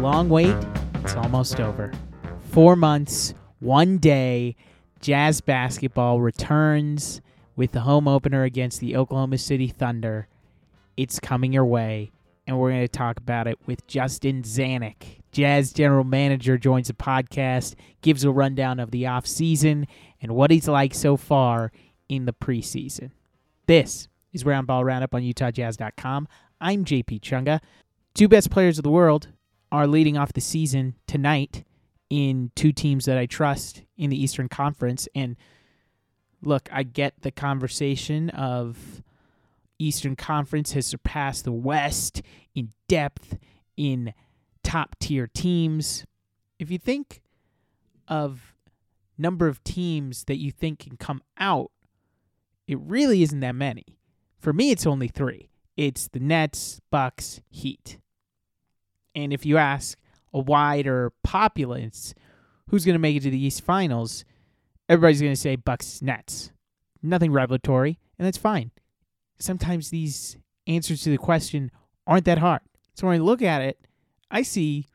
long wait, it's almost over. 4 months, 1 day, Jazz basketball returns with the home opener against the Oklahoma City Thunder. It's coming your way, and we're going to talk about it with Justin Zanik. Jazz general manager joins the podcast, gives a rundown of the offseason and what he's like so far in the preseason. This is Roundball Roundup on UtahJazz.com. I'm JP Chunga. Two best players of the world are leading off the season tonight in two teams that I trust in the Eastern Conference. And look, I get the conversation of Eastern Conference has surpassed the West in depth, in top-tier teams. If you think of number of teams that you think can come out, it really isn't that many. For me, it's only three. It's the Nets, Bucks, Heat. And if you ask a wider populace who's going to make it to the East Finals, everybody's going to say Bucks, Nets. Nothing revelatory, and that's fine. Sometimes these answers to the question aren't that hard. So when I look at it, I see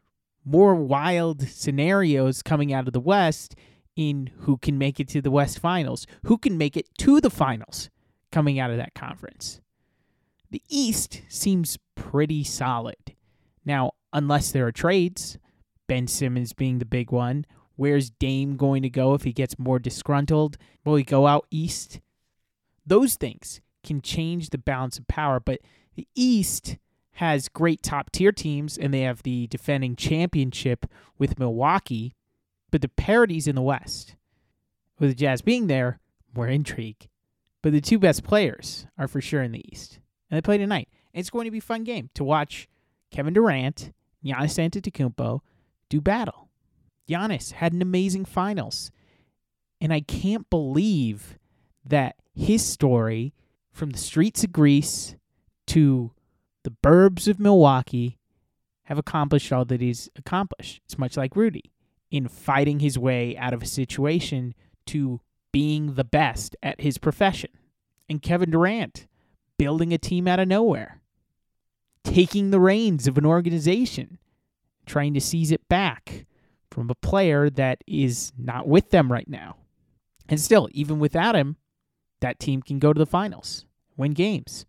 more wild scenarios coming out of the West in who can make it to the West Finals, who can make it to the Finals coming out of that conference. The East seems pretty solid. Now, unless there are trades, Ben Simmons being the big one. Where's Dame going to go if he gets more disgruntled? Will he go out East? Those things can change the balance of power, but the East has great top-tier teams, and they have the defending championship with Milwaukee, but the parity's in the West. With the Jazz being there, more intrigue. But the two best players are for sure in the East, and they play tonight. And it's going to be a fun game to watch Kevin Durant, Giannis Antetokounmpo do battle. Giannis had an amazing finals, and I can't believe that his story from the streets of Greece to the burbs of Milwaukee have accomplished all that he's accomplished. It's much like Rudy in fighting his way out of a situation to being the best at his profession. And Kevin Durant building a team out of nowhere, taking the reins of an organization, trying to seize it back from a player that is not with them right now. And still, even without him, that team can go to the finals, win games.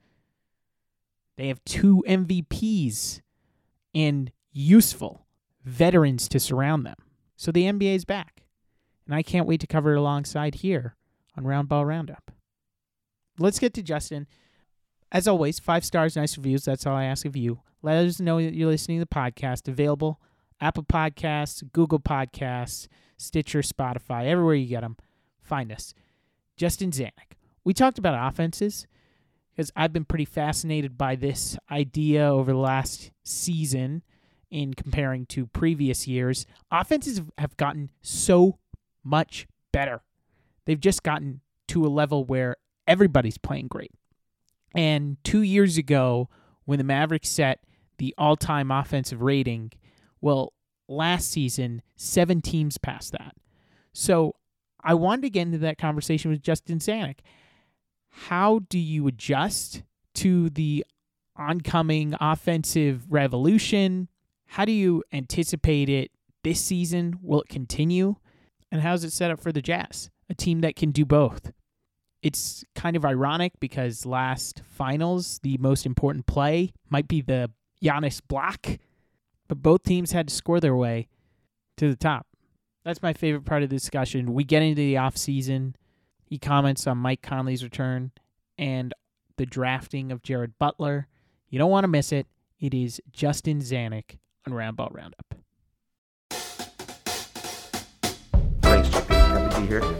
They have two MVPs and useful veterans to surround them. So the NBA is back, and I can't wait to cover it alongside here on Roundball Roundup. Let's get to Justin. As always, 5 stars, nice reviews. That's all I ask of you. Let us know that you're listening to the podcast. Available Apple Podcasts, Google Podcasts, Stitcher, Spotify, everywhere you get them. Find us. Justin Zanik. We talked about offenses because I've been pretty fascinated by this idea over the last season in comparing to previous years. Offenses have gotten so much better. They've just gotten to a level where everybody's playing great. And 2 years ago, when the Mavericks set the all-time offensive rating, well, last season, 7 teams passed that. So I wanted to get into that conversation with Justin Zanik. How do you adjust to the oncoming offensive revolution? How do you anticipate it this season? Will it continue? And how's it set up for the Jazz, a team that can do both? It's kind of ironic because last finals, the most important play might be the Giannis block, but both teams had to score their way to the top. That's my favorite part of the discussion. We get into the offseason. He comments on Mike Conley's return and the drafting of Jared Butler. You don't want to miss it. It is Justin Zanik on Roundball Roundup. Thanks, JP. Happy to be here.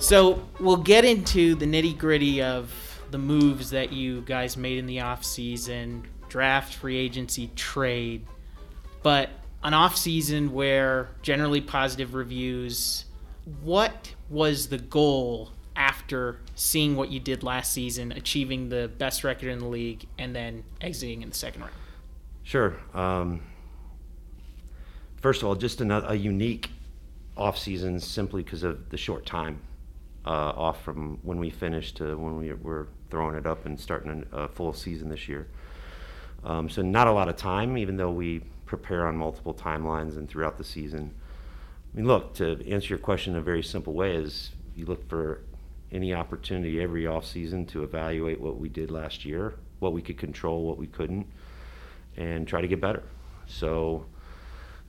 So we'll get into the nitty-gritty of the moves that you guys made in the offseason, draft, free agency, trade. But an offseason where generally positive reviews, what was the goal after seeing what you did last season, achieving the best record in the league, and then exiting in the second round? Sure. First of all, just a unique offseason simply because of the short time. Off from when we finished to when we were throwing it up and starting a full season this year. So not a lot of time, even though we prepare on multiple timelines and throughout the season. I mean, look, to answer your question in a very simple way is you look for any opportunity every offseason to evaluate what we did last year, what we could control, what we couldn't, and try to get better. So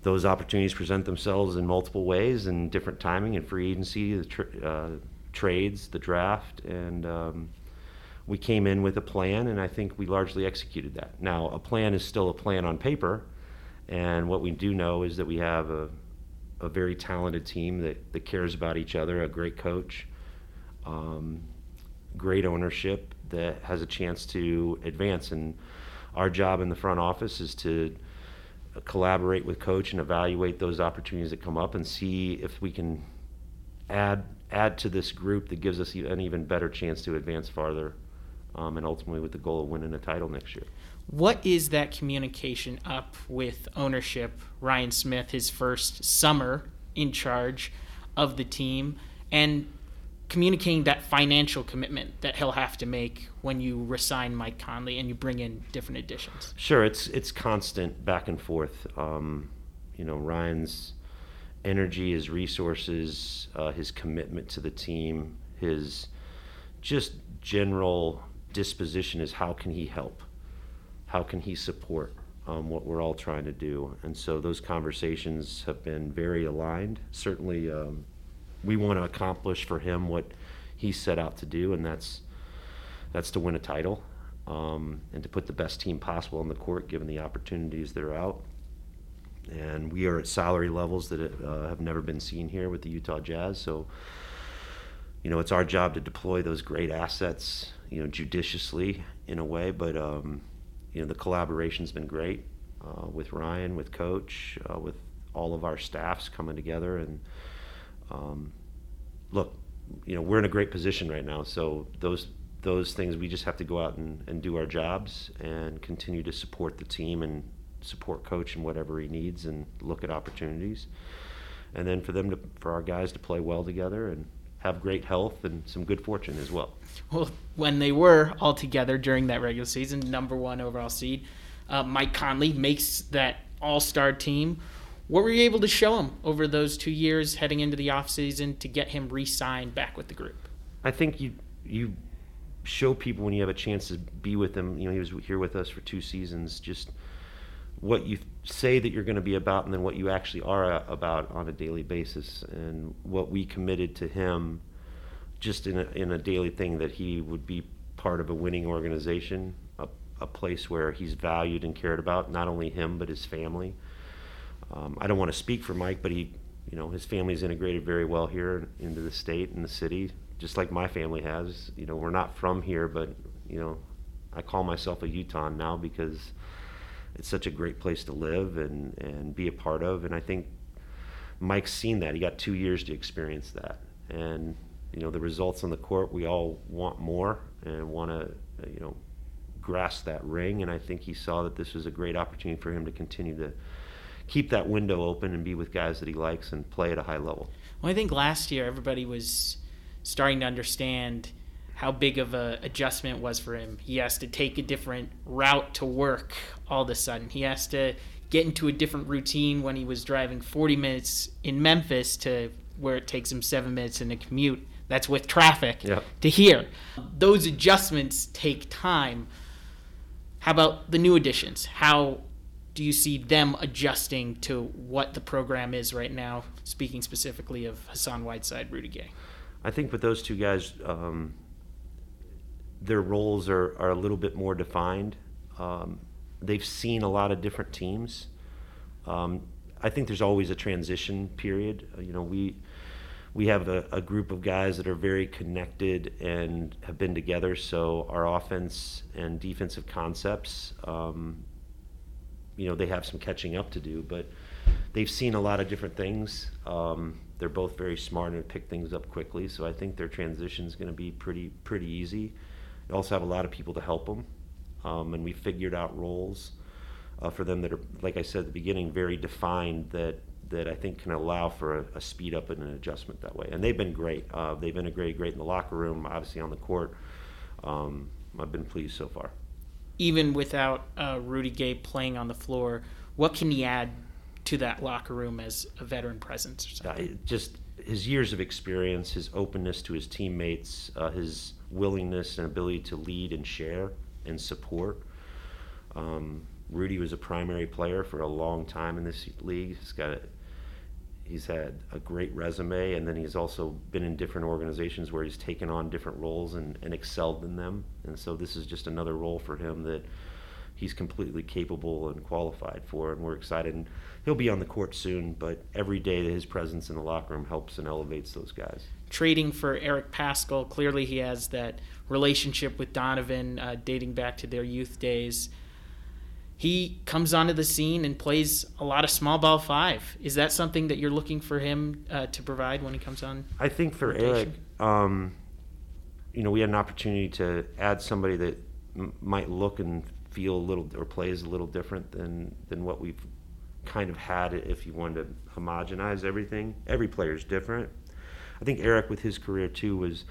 those opportunities present themselves in multiple ways and different timing and free agency, the trades, the draft, and we came in with a plan, and I think we largely executed that. Now, a plan is still a plan on paper, and what we do know is that we have a very talented team that cares about each other, a great coach, great ownership that has a chance to advance. And our job in the front office is to collaborate with coach and evaluate those opportunities that come up and see if we can add to this group that gives us an even better chance to advance farther, and ultimately with the goal of winning a title next year. What is that communication up with ownership? Ryan Smith, his first summer in charge of the team, and communicating that financial commitment that he'll have to make when you resign Mike Conley and you bring in different additions. Sure, it's constant back and forth. Ryan's energy, his resources, his commitment to the team, his just general disposition is how can he help? How can he support what we're all trying to do? And so those conversations have been very aligned. Certainly we want to accomplish for him what he set out to do, and that's to win a title and to put the best team possible on the court given the opportunities that are out. And we are at salary levels that have never been seen here with the Utah Jazz. So, it's our job to deploy those great assets, judiciously in a way, but the collaboration's been great with Ryan, with Coach, with all of our staffs coming together. And we're in a great position right now. So those things, we just have to go out and do our jobs and continue to support the team and support Coach in whatever he needs and look at opportunities. And then for our guys to play well together and have great health and some good fortune as well. Well, when they were all together during that regular season, #1 overall seed, Mike Conley makes that all-star team. What were you able to show him over those 2 years heading into the offseason to get him re-signed back with the group? I think you show people when you have a chance to be with them. He was here with us for 2 seasons, just what you say that you're going to be about and then what you actually are about on a daily basis. And what we committed to him just in a daily thing, that he would be part of a winning organization, a place where he's valued and cared about, not only him but his family. I don't want to speak for Mike, but he, his family's integrated very well here into the state and the city, just like my family has. We're not from here, but I call myself a Utahn now because it's such a great place to live and be a part of. And I think Mike's seen that. He got 2 years to experience that, and the results on the court, we all want more and want to, grasp that ring. And I think he saw that this was a great opportunity for him to continue to keep that window open and be with guys that he likes and play at a high level. Well, I think last year everybody was starting to understand how big of an adjustment was for him. He has to take a different route to work all of a sudden. He has to get into a different routine when he was driving 40 minutes in Memphis to where it takes him 7 minutes in a commute. That's with traffic to here. Those adjustments take time. How about the new additions? How do you see them adjusting to what the program is right now, speaking specifically of Hassan Whiteside, Rudy Gay? I think with those two guys, their roles are a little bit more defined. They've seen a lot of different teams. I think there's always a transition period. We have a group of guys that are very connected and have been together, so our offense and defensive concepts, they have some catching up to do, but they've seen a lot of different things. They're both very smart and pick things up quickly, so I think their transition is going to be pretty easy. They also have a lot of people to help them, and we figured out roles for them that are, like I said at the beginning, very defined that I think can allow for a speed up and an adjustment that way. And they've been great. They've integrated great in the locker room, obviously on the court. I've been pleased so far. Even without Rudy Gay playing on the floor, what can he add to that locker room as a veteran presence or something? Just his years of experience, his openness to his teammates, his willingness and ability to lead and share and support. Rudy was a primary player for a long time in this league. He's had a great resume, and then he's also been in different organizations where he's taken on different roles and excelled in them. And so this is just another role for him that he's completely capable and qualified for, and we're excited. And he'll be on the court soon, but every day that his presence in the locker room helps and elevates those guys. Trading for Eric Paschal, clearly he has that relationship with Donovan dating back to their youth days. He comes onto the scene and plays a lot of small ball five. Is that something that you're looking for him to provide when he comes on? I think for rotation? Eric, we had an opportunity to add somebody that might look and feel a little or plays a little different than what we've kind of had if you wanted to homogenize everything. Every player is different. I think Eric with his career too was,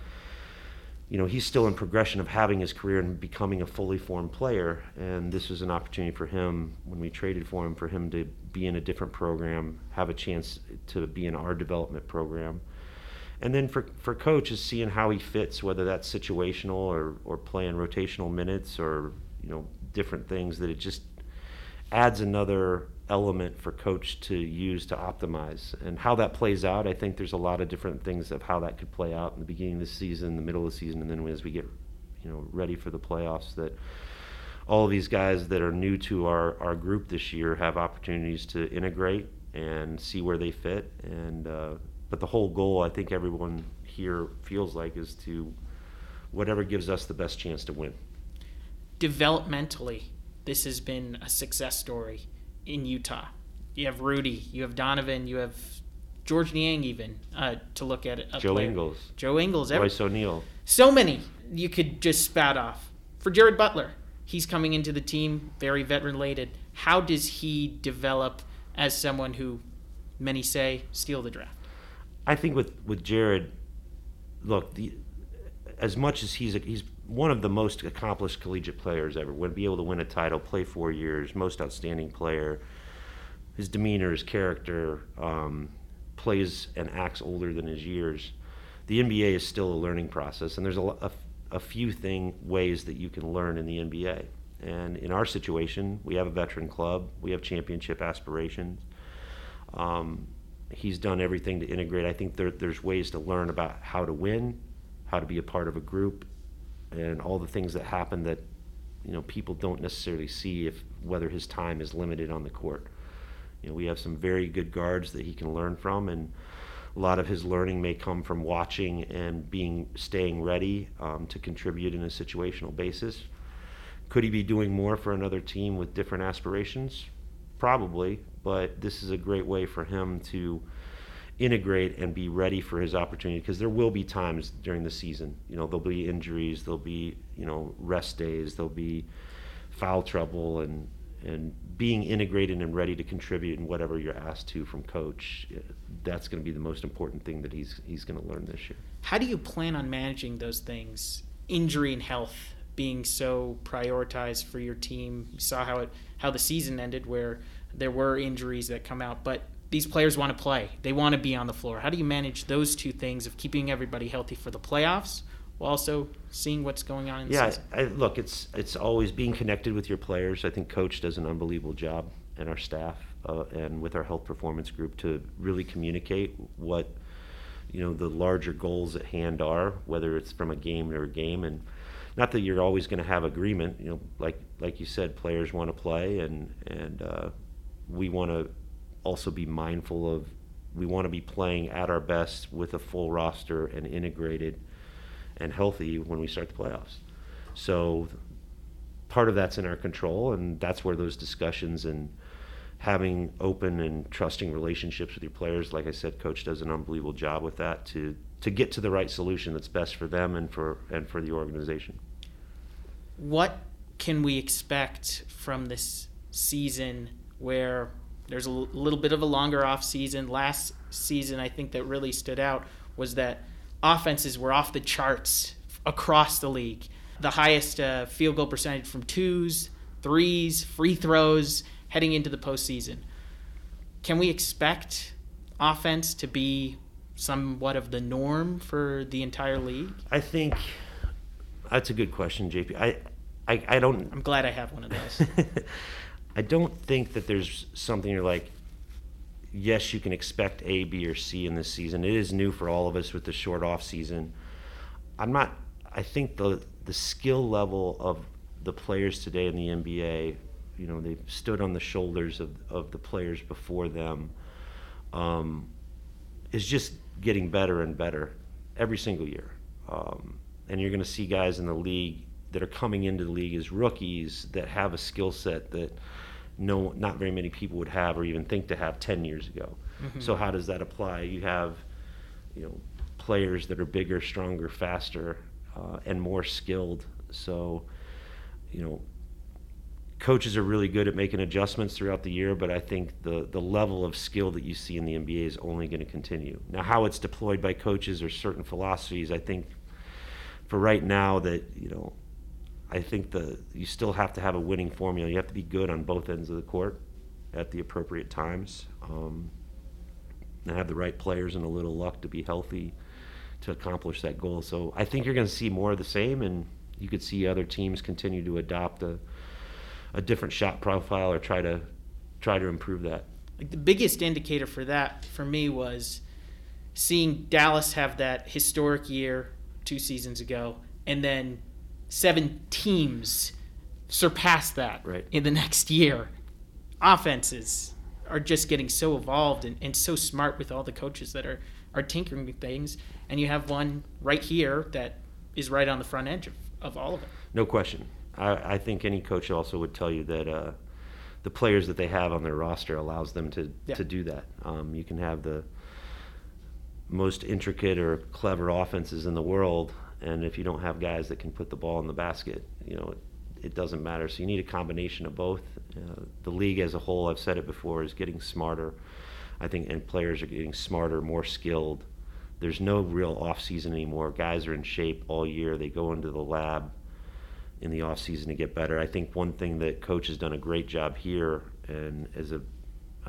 he's still in progression of having his career and becoming a fully formed player, and this was an opportunity for him when we traded for him to be in a different program, have a chance to be in our development program. And then for coach is seeing how he fits, whether that's situational or playing rotational minutes or different things, that it just adds another element for coach to use to optimize. And how that plays out, I think there's a lot of different things of how that could play out in the beginning of the season, the middle of the season, and then as we get ready for the playoffs, that all of these guys that are new to our group this year have opportunities to integrate and see where they fit. And but the whole goal, I think everyone here feels like, is to whatever gives us the best chance to win. Developmentally, this has been a success story in Utah. You have Rudy, you have Donovan, you have George Niang even, to look at it. Joe Ingles. Royce O'Neal. So many you could just spout off. For Jared Butler, he's coming into the team very vet-related. How does he develop as someone who many say steal the draft? I think with Jared, look, as much as he's one of the most accomplished collegiate players ever, would be able to win a title, play 4 years, most outstanding player. His demeanor, his character, plays and acts older than his years. The NBA is still a learning process, and there's a few ways that you can learn in the NBA. And in our situation, we have a veteran club, we have championship aspirations. He's done everything to integrate. I think there's ways to learn about how to win, how to be a part of a group, and all the things that happen that people don't necessarily see, whether his time is limited on the court. We have some very good guards that he can learn from, and a lot of his learning may come from watching and staying ready to contribute in a situational basis. Could he be doing more for another team with different aspirations? Probably, but this is a great way for him to integrate and be ready for his opportunity, because there will be times during the season, there'll be injuries, there'll be rest days, there'll be foul trouble, and being integrated and ready to contribute in whatever you're asked to from coach, that's going to be the most important thing that he's going to learn this year. How do you plan on managing those things, injury and health being so prioritized for your team? You saw how the season ended, where there were injuries that come out, but these players want to play. They want to be on the floor. How do you manage those two things of keeping everybody healthy for the playoffs while also seeing what's going on in the season? Yeah, look, it's always being connected with your players. I think coach does an unbelievable job, and our staff and with our health performance group, to really communicate what the larger goals at hand are, whether it's from a game. And not that you're always going to have agreement. Like you said, players want to play, and we want to also be mindful of, we want to be playing at our best with a full roster and integrated and healthy when we start the playoffs. So part of that's in our control, and that's where those discussions and having open and trusting relationships with your players, like I said, coach does an unbelievable job with that to get to the right solution that's best for them and for the organization. What can we expect from this season, where there's a little bit of a longer off season? Last season, I think that really stood out was that offenses were off the charts across the league. The highest field goal percentage from twos, threes, free throws. heading into the postseason. Can we expect offense to be somewhat of the norm for the entire league? I think that's a good question, JP. I don't. I'm glad I have one of those. I don't think that there's something you're like, yes, you can expect A, B, or C in this season. It is new for all of us with the short off season. I think the skill level of the players today in the NBA, you know, they've stood on the shoulders of the players before them, is just getting better and better every single year. And you're going to see guys in the league that are coming into the league as rookies that have a skill set that not very many people would have or even think to have 10 years ago. Mm-hmm. So how does that apply? You have, players that are bigger, stronger, faster, and more skilled. So, coaches are really good at making adjustments throughout the year, but I think the level of skill that you see in the NBA is only going to continue. Now, how it's deployed by coaches or certain philosophies, I think for right now that, I think you still have to have a winning formula. You have to be good on both ends of the court at the appropriate times, and have the right players and a little luck to be healthy to accomplish that goal. So I think you're going to see more of the same, and you could see other teams continue to adopt a different shot profile or try to improve that. Like the biggest indicator for that for me was seeing Dallas have that historic year 2 seasons ago, and then 7 teams surpass that in the next year. Offenses are just getting so evolved and so smart with all the coaches that are tinkering with things, and you have one right here that is right on the front edge of all of it. No question. I think any coach also would tell you that the players that they have on their roster allows them to do that. You can have the most intricate or clever offenses in the world, and if you don't have guys that can put the ball in the basket, it doesn't matter. So you need a combination of both. The league as a whole, I've said it before, is getting smarter, I think, and players are getting smarter, more skilled. There's no real off-season anymore. Guys are in shape all year. They go into the lab in the off-season to get better. I think one thing that Coach has done a great job here, and as a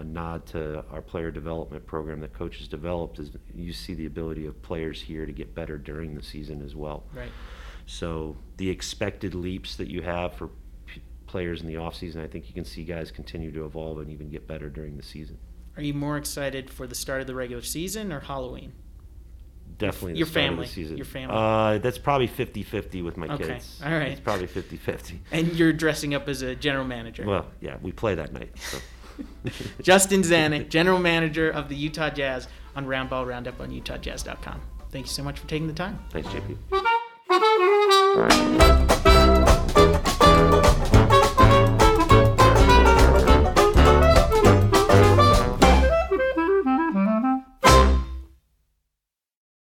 nod to our player development program that Coach has developed, is you see the ability of players here to get better during the season as well. Right. So the expected leaps that you have for players in the offseason, I think you can see guys continue to evolve and even get better during the season. Are you more excited for the start of the regular season or Halloween? Definitely the start of the season. Your family. That's probably 50-50 with my kids. All right. It's probably 50-50. And you're dressing up as a general manager. Well, yeah, we play that night. So. Justin Zanik, general manager of the Utah Jazz, on Roundball Roundup on UtahJazz.com. Thank you so much for taking the time. Thanks, JP.